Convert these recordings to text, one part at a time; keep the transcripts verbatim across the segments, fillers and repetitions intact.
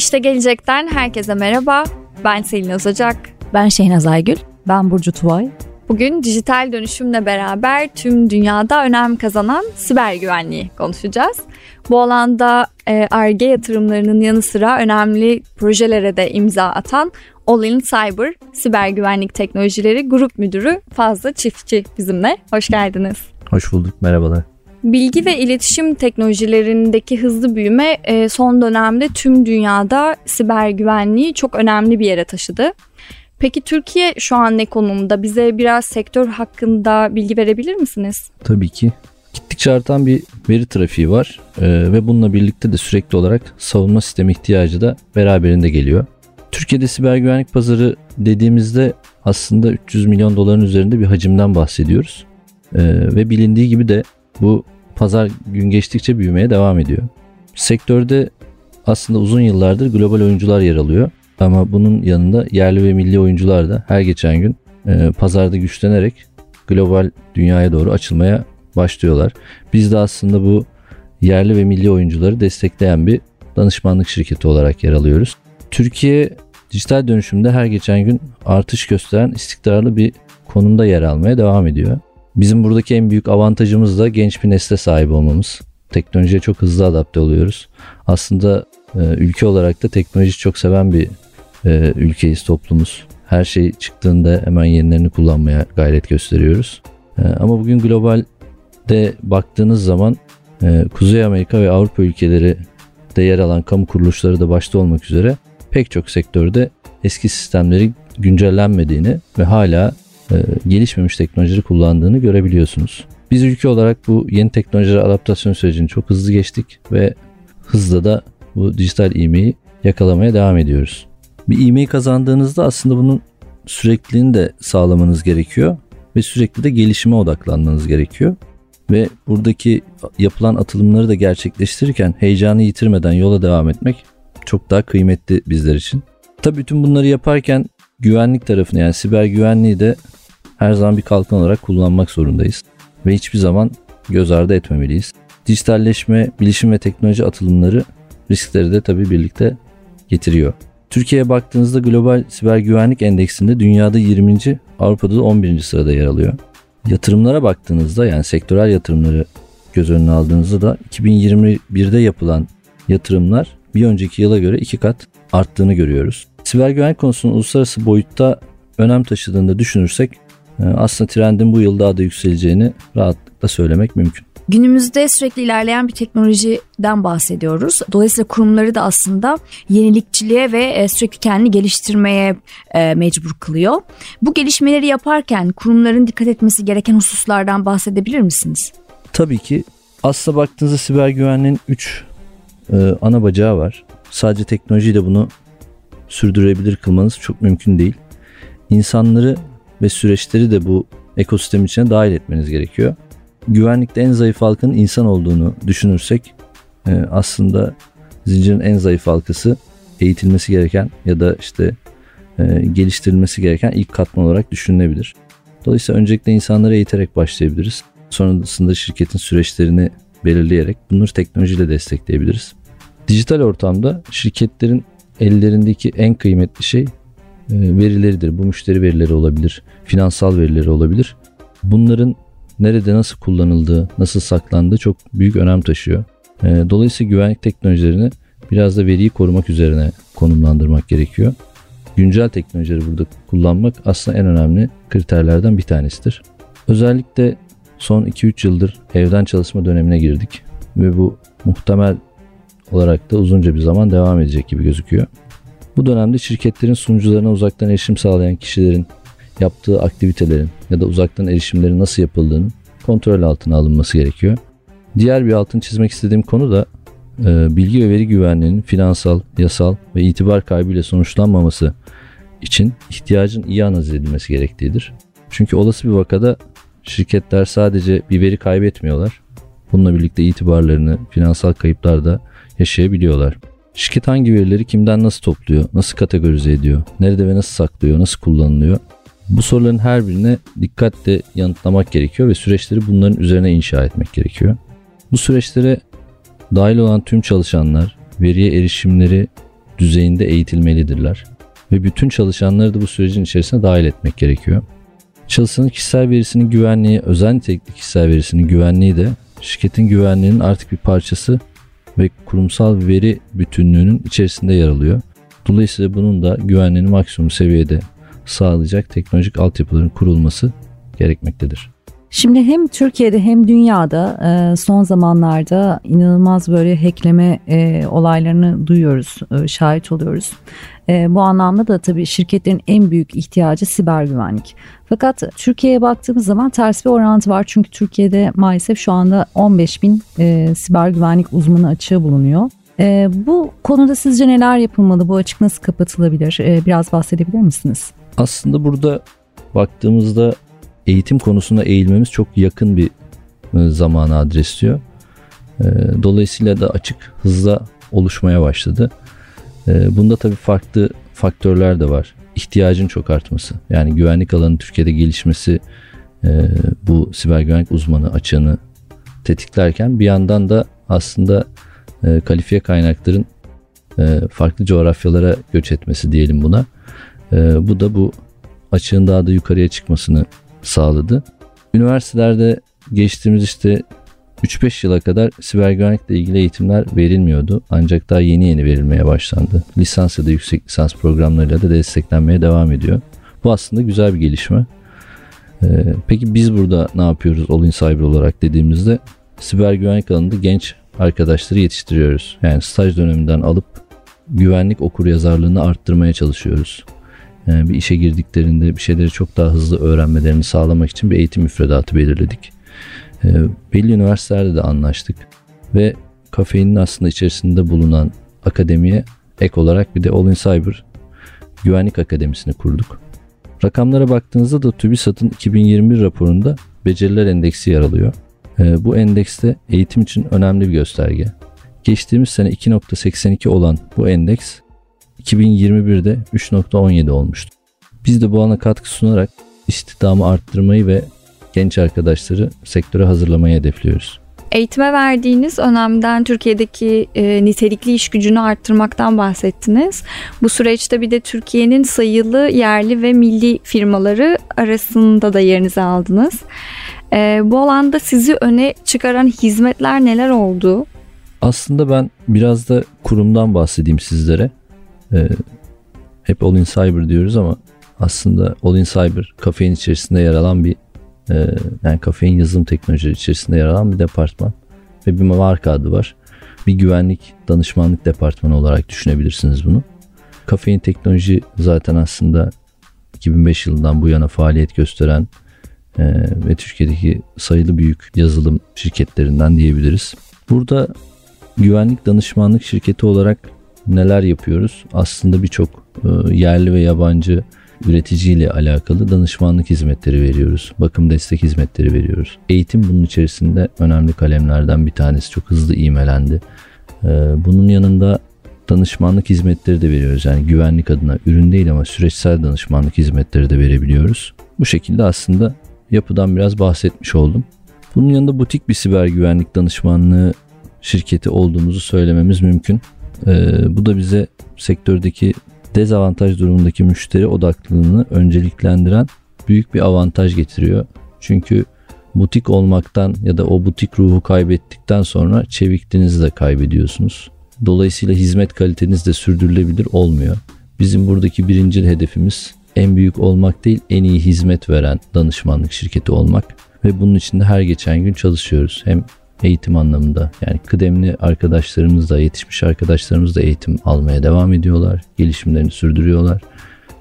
İşte Gelecek'ten herkese merhaba. Ben Selin Özacak. Ben Şeyhnaz Aygül. Ben Burcu Tuval. Bugün dijital dönüşümle beraber tüm dünyada önem kazanan siber güvenliği konuşacağız. Bu alanda Ar-Ge yatırımlarının yanı sıra önemli projelere de imza atan All in Cyber Siber Güvenlik Teknolojileri Grup Müdürü Fazlı Çiftçi bizimle. Hoş geldiniz. Hoş bulduk. Merhabalar. Bilgi ve iletişim teknolojilerindeki hızlı büyüme son dönemde tüm dünyada siber güvenliği çok önemli bir yere taşıdı. Peki Türkiye şu an ne konumda? Bize biraz sektör hakkında bilgi verebilir misiniz? Tabii ki. Gittikçe artan bir veri trafiği var ee, ve bununla birlikte de sürekli olarak savunma sistemi ihtiyacı da beraberinde geliyor. Türkiye'de siber güvenlik pazarı dediğimizde aslında üç yüz milyon doların üzerinde bir hacimden bahsediyoruz. Ee, ve bilindiği gibi de bu pazar gün geçtikçe büyümeye devam ediyor. Sektörde aslında uzun yıllardır global oyuncular yer alıyor. Ama bunun yanında yerli ve milli oyuncular da her geçen gün e, pazarda güçlenerek global dünyaya doğru açılmaya başlıyorlar. Biz de aslında bu yerli ve milli oyuncuları destekleyen bir danışmanlık şirketi olarak yer alıyoruz. Türkiye dijital dönüşümde her geçen gün artış gösteren istikrarlı bir konumda yer almaya devam ediyor. Bizim buradaki en büyük avantajımız da genç bir nesle sahip olmamız. Teknolojiye çok hızlı adapte oluyoruz. Aslında e, ülke olarak da teknolojiyi çok seven bir Ee, ülkeyiz, toplumuz. Her şey çıktığında hemen yenilerini kullanmaya gayret gösteriyoruz. Ee, ama bugün globalde baktığınız zaman e, Kuzey Amerika ve Avrupa ülkeleri de yer alan kamu kuruluşları da başta olmak üzere pek çok sektörde eski sistemleri güncellenmediğini ve hala e, gelişmemiş teknolojileri kullandığını görebiliyorsunuz. Biz ülke olarak bu yeni teknolojilere adaptasyon sürecini çok hızlı geçtik ve hızla da bu dijital ivmeyi yakalamaya devam ediyoruz. Bir ivmeyi kazandığınızda aslında bunun sürekliliğini de sağlamanız gerekiyor ve sürekli de gelişime odaklanmanız gerekiyor. Ve buradaki yapılan atılımları da gerçekleştirirken heyecanı yitirmeden yola devam etmek çok daha kıymetli bizler için. Tabii bütün bunları yaparken güvenlik tarafını, yani siber güvenliği de her zaman bir kalkan olarak kullanmak zorundayız ve hiçbir zaman göz ardı etmemeliyiz. Dijitalleşme, bilişim ve teknoloji atılımları riskleri de tabii birlikte getiriyor. Türkiye'ye baktığınızda Global Siber Güvenlik Endeksinde dünyada yirminci, Avrupa'da da on birinci sırada yer alıyor. Yatırımlara baktığınızda, yani sektörel yatırımları göz önüne aldığınızda da iki bin yirmi birde yapılan yatırımlar bir önceki yıla göre iki kat arttığını görüyoruz. Siber güvenlik konusunun uluslararası boyutta önem taşıdığını da düşünürsek aslında trendin bu yıl daha da yükseleceğini rahatlıkla söylemek mümkün. Günümüzde sürekli ilerleyen bir teknolojiden bahsediyoruz. Dolayısıyla kurumları da aslında yenilikçiliğe ve sürekli kendini geliştirmeye mecbur kılıyor. Bu gelişmeleri yaparken kurumların dikkat etmesi gereken hususlardan bahsedebilir misiniz? Tabii ki. Aslına baktığınızda siber güvenliğin üç ana bacağı var. Sadece teknolojiyle bunu sürdürebilir kılmanız çok mümkün değil. İnsanları ve süreçleri de bu ekosistem içine dahil etmeniz gerekiyor. Güvenlikte en zayıf halkın insan olduğunu düşünürsek aslında zincirin en zayıf halkası eğitilmesi gereken ya da işte geliştirilmesi gereken ilk katman olarak düşünülebilir. Dolayısıyla öncelikle insanları eğiterek başlayabiliriz. Sonrasında şirketin süreçlerini belirleyerek bunları teknolojiyle destekleyebiliriz. Dijital ortamda şirketlerin ellerindeki en kıymetli şey verileridir. Bu müşteri verileri olabilir, finansal verileri olabilir. Bunların nerede nasıl kullanıldığı, nasıl saklandığı çok büyük önem taşıyor. Dolayısıyla güvenlik teknolojilerini biraz da veriyi korumak üzerine konumlandırmak gerekiyor. Güncel teknolojileri burada kullanmak aslında en önemli kriterlerden bir tanesidir. Özellikle son iki üç yıldır evden çalışma dönemine girdik ve bu muhtemel olarak da uzunca bir zaman devam edecek gibi gözüküyor. Bu dönemde şirketlerin sunucularına uzaktan erişim sağlayan kişilerin yaptığı aktivitelerin ya da uzaktan erişimlerin nasıl yapıldığını kontrol altına alınması gerekiyor. Diğer bir altını çizmek istediğim konu da e, bilgi ve veri güvenliğinin finansal, yasal ve itibar kaybıyla sonuçlanmaması için ihtiyacın iyi analiz edilmesi gerektiğidir. Çünkü olası bir vakada şirketler sadece bir veri kaybetmiyorlar. Bununla birlikte itibarlarını, finansal kayıplar da yaşayabiliyorlar. Şirket hangi verileri kimden nasıl topluyor, nasıl kategorize ediyor, nerede ve nasıl saklıyor, nasıl kullanılıyor? Bu soruların her birine dikkatle yanıtlamak gerekiyor ve süreçleri bunların üzerine inşa etmek gerekiyor. Bu süreçlere dahil olan tüm çalışanlar, veriye erişimleri düzeyinde eğitilmelidirler. Ve bütün çalışanları da bu sürecin içerisine dahil etmek gerekiyor. Çalışanın kişisel verisinin güvenliği, özel nitelikli kişisel verisinin güvenliği de şirketin güvenliğinin artık bir parçası ve kurumsal veri bütünlüğünün içerisinde yer alıyor. Dolayısıyla bunun da güvenliğini maksimum seviyede sağlayacak teknolojik altyapıların kurulması gerekmektedir. Şimdi hem Türkiye'de hem dünyada son zamanlarda inanılmaz böyle hackleme olaylarını duyuyoruz, şahit oluyoruz. Bu anlamda da tabii şirketlerin en büyük ihtiyacı siber güvenlik. Fakat Türkiye'ye baktığımız zaman ters bir orantı var. Çünkü Türkiye'de maalesef şu anda on beş bin siber güvenlik uzmanı açığı bulunuyor. Bu konuda sizce neler yapılmalı? Bu açık nasıl kapatılabilir? Biraz bahsedebilir misiniz? Aslında burada baktığımızda eğitim konusunda eğilmemiz çok yakın bir zamana adresliyor. Dolayısıyla da açık hızla oluşmaya başladı. Bunda tabii farklı faktörler de var. İhtiyacın çok artması. Yani güvenlik alanının Türkiye'de gelişmesi bu siber güvenlik uzmanı açığını tetiklerken bir yandan da aslında kalifiye kaynakların farklı coğrafyalara göç etmesi diyelim buna. Bu da bu açığın daha da yukarıya çıkmasını sağladı. Üniversitelerde geçtiğimiz işte üç beş yıla kadar siber güvenlikle ilgili eğitimler verilmiyordu. Ancak daha yeni yeni verilmeye başlandı. Lisans ya da yüksek lisans programlarıyla da desteklenmeye devam ediyor. Bu aslında güzel bir gelişme. Ee, peki biz burada ne yapıyoruz All in Cyber olarak dediğimizde siber güvenlik alanında genç arkadaşları yetiştiriyoruz. Yani staj döneminden alıp güvenlik okuryazarlığını arttırmaya çalışıyoruz. Yani bir işe girdiklerinde bir şeyleri çok daha hızlı öğrenmelerini sağlamak için bir eğitim müfredatı belirledik. E, belli üniversitelerde de anlaştık ve Kafein'in aslında içerisinde bulunan akademiye ek olarak bir de All in Cyber Güvenlik Akademisi'ni kurduk. Rakamlara baktığınızda da TÜBİSAD'ın iki bin yirmi bir raporunda beceriler endeksi yer alıyor. E, bu endekste eğitim için önemli bir gösterge. Geçtiğimiz sene iki virgül seksen iki olan bu endeks iki bin yirmi birde üç virgül on yedi olmuştu. Biz de bu ana katkı sunarak istihdamı arttırmayı ve genç arkadaşları sektöre hazırlamayı hedefliyoruz. Eğitime verdiğiniz önemden Türkiye'deki e, nitelikli iş gücünü arttırmaktan bahsettiniz. Bu süreçte bir de Türkiye'nin sayılı yerli ve milli firmaları arasında da yerinizi aldınız. E, bu alanda sizi öne çıkaran hizmetler neler oldu? Aslında ben biraz da kurumdan bahsedeyim sizlere. Ee, hep All in Cyber diyoruz ama aslında All in Cyber Kafein içerisinde yer alan bir e, yani Kafein yazılım teknolojileri içerisinde yer alan bir departman ve bir marka adı var. Bir güvenlik danışmanlık departmanı olarak düşünebilirsiniz bunu. Kafein teknoloji zaten aslında iki bin beş yılından bu yana faaliyet gösteren e, ve Türkiye'deki sayılı büyük yazılım şirketlerinden diyebiliriz. Burada güvenlik danışmanlık şirketi olarak neler yapıyoruz? Aslında birçok yerli ve yabancı üreticiyle alakalı danışmanlık hizmetleri veriyoruz. Bakım destek hizmetleri veriyoruz. Eğitim bunun içerisinde önemli kalemlerden bir tanesi. Çok hızlı ivmelendi. Bunun yanında danışmanlık hizmetleri de veriyoruz. Yani güvenlik adına ürün değil ama süreçsel danışmanlık hizmetleri de verebiliyoruz. Bu şekilde aslında yapıdan biraz bahsetmiş oldum. Bunun yanında butik bir siber güvenlik danışmanlığı şirketi olduğumuzu söylememiz mümkün. Ee, bu da bize sektördeki dezavantaj durumundaki müşteri odaklılığını önceliklendiren büyük bir avantaj getiriyor. Çünkü butik olmaktan ya da o butik ruhu kaybettikten sonra çevikliğinizi de kaybediyorsunuz. Dolayısıyla hizmet kaliteniz de sürdürülebilir olmuyor. Bizim buradaki birinci hedefimiz en büyük olmak değil, en iyi hizmet veren danışmanlık şirketi olmak ve bunun için de her geçen gün çalışıyoruz. Hem eğitim anlamında yani kıdemli arkadaşlarımız da yetişmiş arkadaşlarımız da eğitim almaya devam ediyorlar. Gelişimlerini sürdürüyorlar.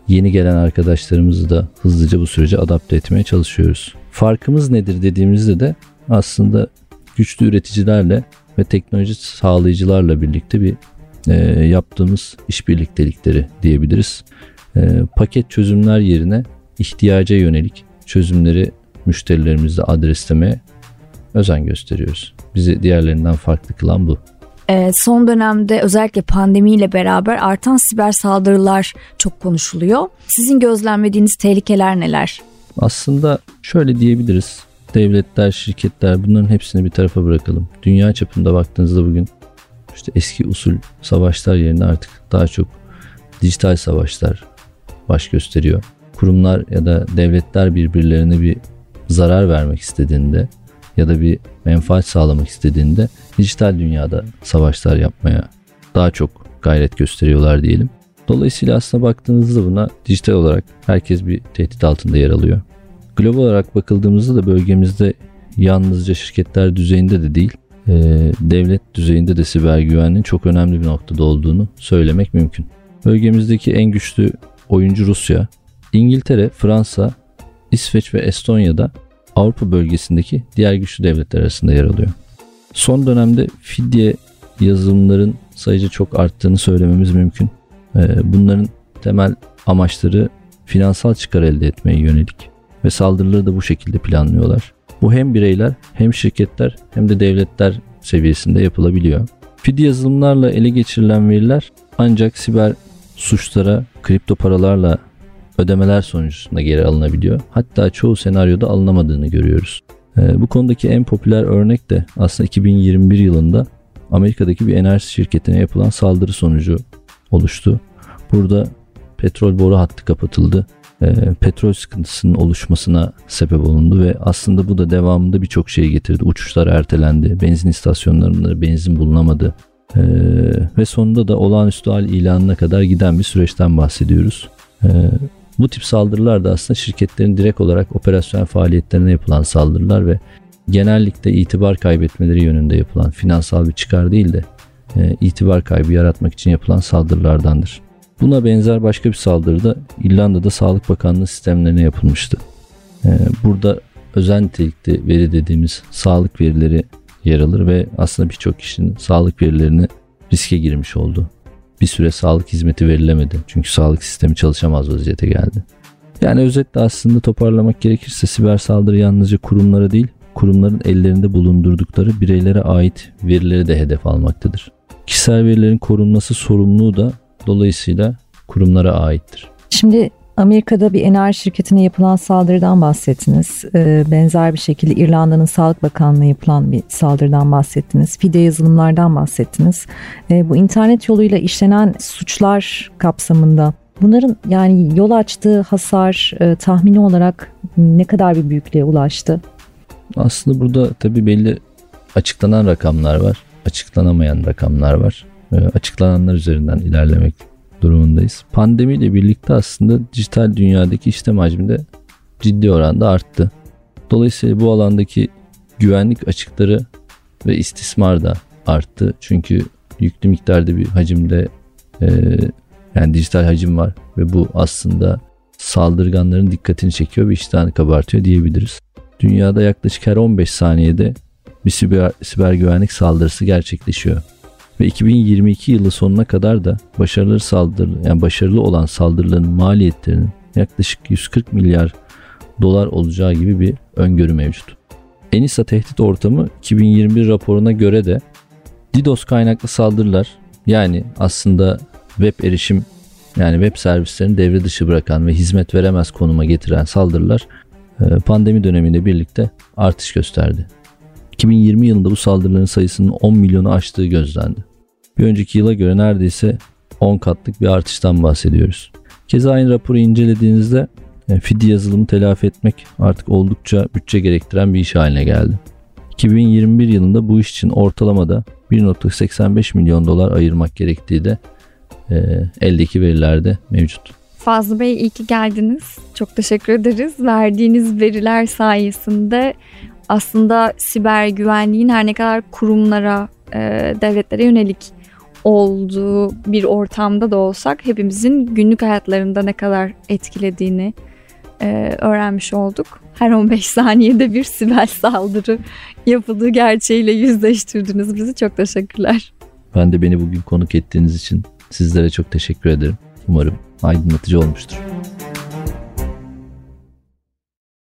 Yeni gelen arkadaşlarımızı da hızlıca bu sürece adapte etmeye çalışıyoruz. Farkımız nedir dediğimizde de aslında güçlü üreticilerle ve teknoloji sağlayıcılarla birlikte bir e, yaptığımız işbirliktelikleri diyebiliriz. E, paket çözümler yerine ihtiyaca yönelik çözümleri müşterilerimizle adreslemeye özen gösteriyoruz. Bizi diğerlerinden farklı kılan bu. E, son dönemde özellikle pandemiyle beraber artan siber saldırılar çok konuşuluyor. Sizin gözlemlediğiniz tehlikeler neler? Aslında şöyle diyebiliriz. Devletler, şirketler bunların hepsini bir tarafa bırakalım. Dünya çapında baktığınızda bugün işte eski usul savaşlar yerine artık daha çok dijital savaşlar baş gösteriyor. Kurumlar ya da devletler birbirlerine bir zarar vermek istediğinde ya da bir menfaat sağlamak istediğinde dijital dünyada savaşlar yapmaya daha çok gayret gösteriyorlar diyelim. Dolayısıyla aslında baktığınızda buna dijital olarak herkes bir tehdit altında yer alıyor. Global olarak bakıldığımızda da bölgemizde yalnızca şirketler düzeyinde de değil, e, devlet düzeyinde de siber güvenliğin çok önemli bir noktada olduğunu söylemek mümkün. Bölgemizdeki en güçlü oyuncu Rusya, İngiltere, Fransa, İsveç ve Estonya'da Avrupa bölgesindeki diğer güçlü devletler arasında yer alıyor. Son dönemde fidye yazılımların sayıca çok arttığını söylememiz mümkün. Bunların temel amaçları finansal çıkar elde etmeye yönelik ve saldırıları da bu şekilde planlıyorlar. Bu hem bireyler hem şirketler hem de devletler seviyesinde yapılabiliyor. Fidye yazılımlarla ele geçirilen veriler ancak siber suçlara, kripto paralarla ödemeler sonucunda geri alınabiliyor. Hatta çoğu senaryoda alınamadığını görüyoruz. Bu konudaki en popüler örnek de aslında iki bin yirmi bir yılında Amerika'daki bir enerji şirketine yapılan saldırı sonucu oluştu. Burada petrol boru hattı kapatıldı. E, petrol sıkıntısının oluşmasına sebep olundu ve aslında bu da devamında birçok şey getirdi. Uçuşlar ertelendi, benzin istasyonlarında benzin bulunamadı e, ve sonunda da olağanüstü hal ilanına kadar giden bir süreçten bahsediyoruz. E, bu tip saldırılar da aslında şirketlerin direkt olarak operasyonel faaliyetlerine yapılan saldırılar ve genellikle itibar kaybetmeleri yönünde yapılan finansal bir çıkar değil de itibar kaybı yaratmak için yapılan saldırılardandır. Buna benzer başka bir saldırı da İrlanda'da Sağlık Bakanlığı sistemlerine yapılmıştı. Burada özel nitelikli veri dediğimiz sağlık verileri yer alır ve aslında birçok kişinin sağlık verilerini riske girmiş oldu. Bir süre sağlık hizmeti verilemedi çünkü sağlık sistemi çalışamaz vaziyete geldi. Yani özetle aslında toparlamak gerekirse siber saldırı yalnızca kurumlara değil, kurumların ellerinde bulundurdukları bireylere ait verileri de hedef almaktadır. Kişisel verilerin korunması sorumluluğu da dolayısıyla kurumlara aittir. Şimdi Amerika'da bir enerji şirketine yapılan saldırıdan bahsettiniz. Benzer bir şekilde İrlanda'nın Sağlık Bakanlığı'na yapılan bir saldırıdan bahsettiniz. Fidye yazılımlardan bahsettiniz. Bu internet yoluyla işlenen suçlar kapsamında bunların yani yol açtığı hasar tahmini olarak ne kadar bir büyüklüğe ulaştı? Aslında burada tabii belli açıklanan rakamlar var, açıklanamayan rakamlar var. E, açıklananlar üzerinden ilerlemek durumundayız. Pandemiyle birlikte aslında dijital dünyadaki işlem hacmi de ciddi oranda arttı. Dolayısıyla bu alandaki güvenlik açıkları ve istismar da arttı. Çünkü yüklü miktarda bir hacimde e, yani dijital hacim var ve bu aslında saldırganların dikkatini çekiyor ve iştahını kabartıyor diyebiliriz. Dünyada yaklaşık her on beş saniyede bir siber, siber güvenlik saldırısı gerçekleşiyor. Ve iki bin yirmi iki yılı sonuna kadar da başarılı saldırı, yani başarılı olan saldırıların maliyetlerinin yaklaşık yüz kırk milyar dolar olacağı gibi bir öngörü mevcut. ENISA tehdit ortamı iki bin yirmi bir raporuna göre de DDoS kaynaklı saldırılar, yani aslında web erişim, yani web servislerini devre dışı bırakan ve hizmet veremez konuma getiren saldırılar pandemi dönemiyle birlikte artış gösterdi. iki bin yirmi yılında bu saldırıların sayısının on milyonu aştığı gözlendi. Bir önceki yıla göre neredeyse on katlık bir artıştan bahsediyoruz. Keza aynı raporu incelediğinizde fidye yazılımı telafi etmek artık oldukça bütçe gerektiren bir iş haline geldi. iki bin yirmi bir yılında bu iş için ortalamada bir virgül seksen beş milyon dolar ayırmak gerektiği de e, eldeki verilerde mevcut. Fazlı Bey, iyi ki geldiniz. Çok teşekkür ederiz. Verdiğiniz veriler sayesinde aslında siber güvenliğin her ne kadar kurumlara, e, devletlere yönelik olduğu bir ortamda da olsak hepimizin günlük hayatlarında ne kadar etkilediğini e, öğrenmiş olduk. Her on beş saniyede bir siber saldırı yapıldığı gerçeğiyle yüzleştirdiniz bizi. Çok teşekkürler. Ben de beni bugün konuk ettiğiniz için sizlere çok teşekkür ederim. Umarım aydınlatıcı olmuştur.